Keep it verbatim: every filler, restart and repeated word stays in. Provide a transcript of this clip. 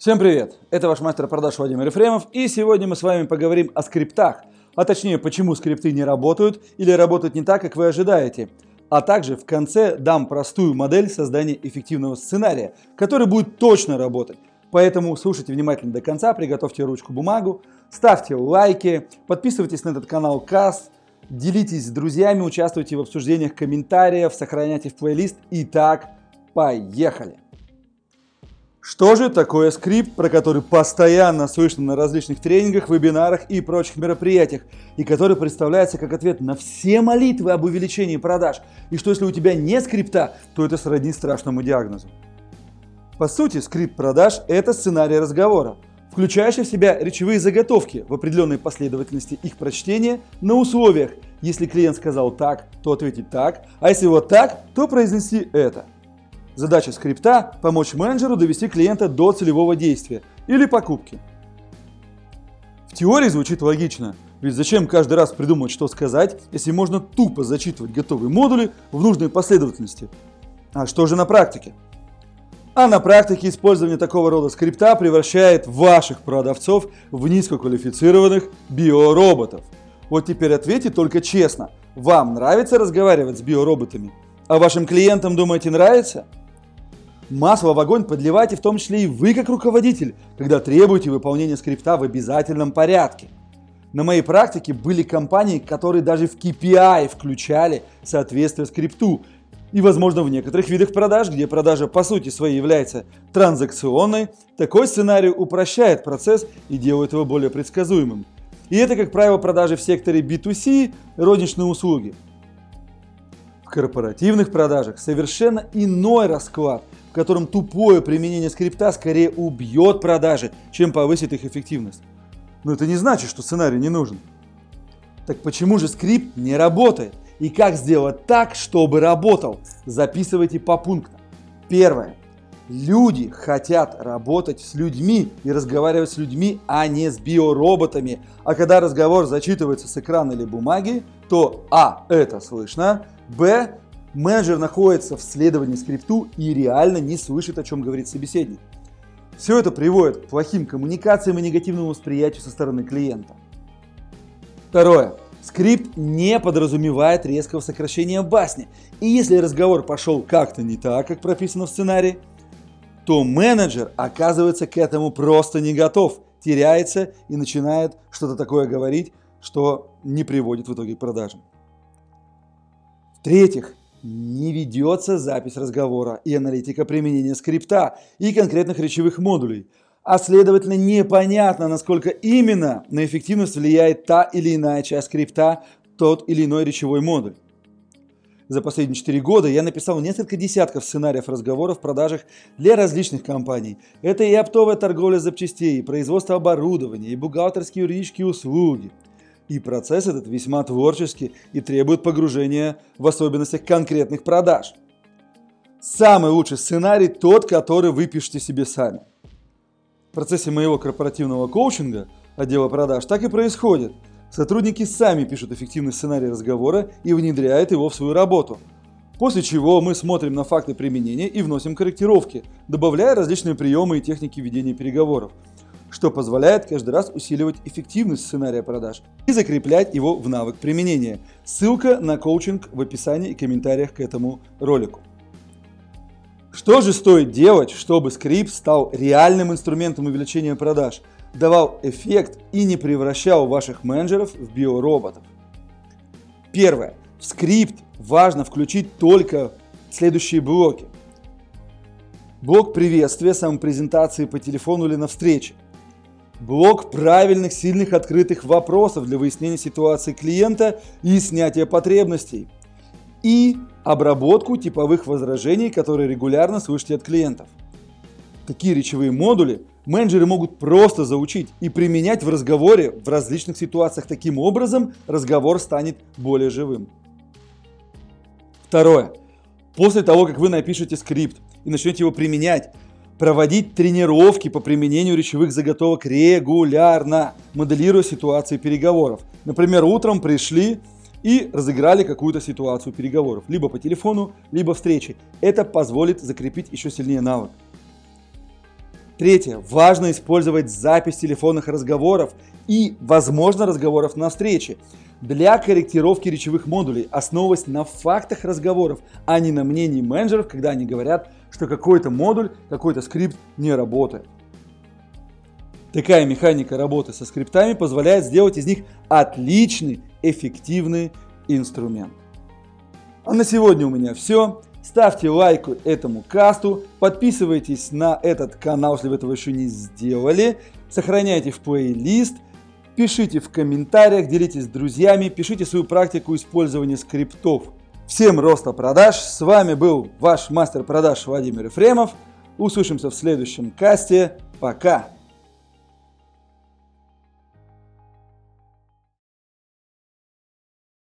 Всем привет! Это ваш мастер продаж Владимир Ефремов, и сегодня мы с вами поговорим о скриптах, а точнее, почему скрипты не работают или работают не так, как вы ожидаете. А также в конце дам простую модель создания эффективного сценария, который будет точно работать. Поэтому слушайте внимательно до конца, приготовьте ручку, бумагу, ставьте лайки, подписывайтесь на этот канал КАСТ, делитесь с друзьями, участвуйте в обсуждениях комментариев, сохраняйте в плейлист. Итак, поехали! Что же такое скрипт, про который постоянно слышно на различных тренингах, вебинарах и прочих мероприятиях, и который представляется как ответ на все молитвы об увеличении продаж, и что если у тебя нет скрипта, то это сродни страшному диагнозу? По сути, скрипт продаж – это сценарий разговора, включающий в себя речевые заготовки в определенной последовательности их прочтения на условиях: если клиент сказал так, то ответить так, а если вот так, то произнести это. Задача скрипта – помочь менеджеру довести клиента до целевого действия или покупки. В теории звучит логично, ведь зачем каждый раз придумывать, что сказать, если можно тупо зачитывать готовые модули в нужной последовательности? А что же на практике? А на практике использование такого рода скрипта превращает ваших продавцов в низкоквалифицированных биороботов. Вот теперь ответьте только честно, вам нравится разговаривать с биороботами? А вашим клиентам, думаете, нравится? Масло в огонь подливайте в том числе и вы как руководитель, когда требуете выполнения скрипта в обязательном порядке. На моей практике были компании, которые даже в кей пи ай включали соответствие скрипту. И, возможно, в некоторых видах продаж, где продажа по сути своей является транзакционной, такой сценарий упрощает процесс и делает его более предсказуемым. И это, как правило, продажи в секторе би ту си, розничные услуги. В корпоративных продажах совершенно иной расклад, в котором тупое применение скрипта скорее убьет продажи, чем повысит их эффективность. Но это не значит, что сценарий не нужен. Так почему же скрипт не работает? И как сделать так, чтобы работал? Записывайте по пунктам. Первое. Люди хотят работать с людьми и разговаривать с людьми, а не с биороботами. А когда разговор зачитывается с экрана или бумаги, то а. это слышно, б. менеджер находится в следовании скрипту и реально не слышит, о чем говорит собеседник. Все это приводит к плохим коммуникациям и негативному восприятию со стороны клиента. Второе. Скрипт не подразумевает резкого сокращения басни. И если разговор пошел как-то не так, как прописано в сценарии, то менеджер оказывается к этому просто не готов, теряется и начинает что-то такое говорить, что не приводит в итоге к продажам. В-третьих, не ведется запись разговора и аналитика применения скрипта и конкретных речевых модулей, а следовательно непонятно, насколько именно на эффективность влияет та или иная часть скрипта, тот или иной речевой модуль. За последние четыре года я написал несколько десятков сценариев разговоров в продажах для различных компаний. Это и оптовая торговля запчастей, и производство оборудования, и бухгалтерские юридические услуги. И процесс этот весьма творческий и требует погружения в особенности конкретных продаж. Самый лучший сценарий – тот, который вы пишете себе сами. В процессе моего корпоративного коучинга отдела продаж так и происходит. Сотрудники сами пишут эффективный сценарий разговора и внедряют его в свою работу. После чего мы смотрим на факты применения и вносим корректировки, добавляя различные приемы и техники ведения переговоров, что позволяет каждый раз усиливать эффективность сценария продаж и закреплять его в навык применения. Ссылка на коучинг в описании и комментариях к этому ролику. Что же стоит делать, чтобы скрипт стал реальным инструментом увеличения продаж, давал эффект и не превращал ваших менеджеров в биороботов? Первое. В скрипт важно включить только следующие блоки. Блок приветствия, самопрезентации по телефону или на встрече. Блок правильных, сильных, открытых вопросов для выяснения ситуации клиента и снятия потребностей. И обработку типовых возражений, которые регулярно слышите от клиентов. Такие речевые модули менеджеры могут просто заучить и применять в разговоре в различных ситуациях. Таким образом, разговор станет более живым. Второе. После того, как вы напишете скрипт и начнете его применять, проводить тренировки по применению речевых заготовок регулярно, моделируя ситуации переговоров. Например, утром пришли и разыграли какую-то ситуацию переговоров, либо по телефону, либо встречи. Это позволит закрепить еще сильнее навык. Третье. Важно использовать запись телефонных разговоров и, возможно, разговоров на встрече для корректировки речевых модулей, основываясь на фактах разговоров, а не на мнении менеджеров, когда они говорят, что какой-то модуль, какой-то скрипт не работает. Такая механика работы со скриптами позволяет сделать из них отличный, эффективный инструмент. А на сегодня у меня все. Ставьте лайк этому касту, подписывайтесь на этот канал, если вы этого еще не сделали, сохраняйте в плейлист, пишите в комментариях, делитесь с друзьями, пишите свою практику использования скриптов. Всем роста продаж, с вами был ваш мастер продаж Владимир Ефремов, услышимся в следующем касте, пока!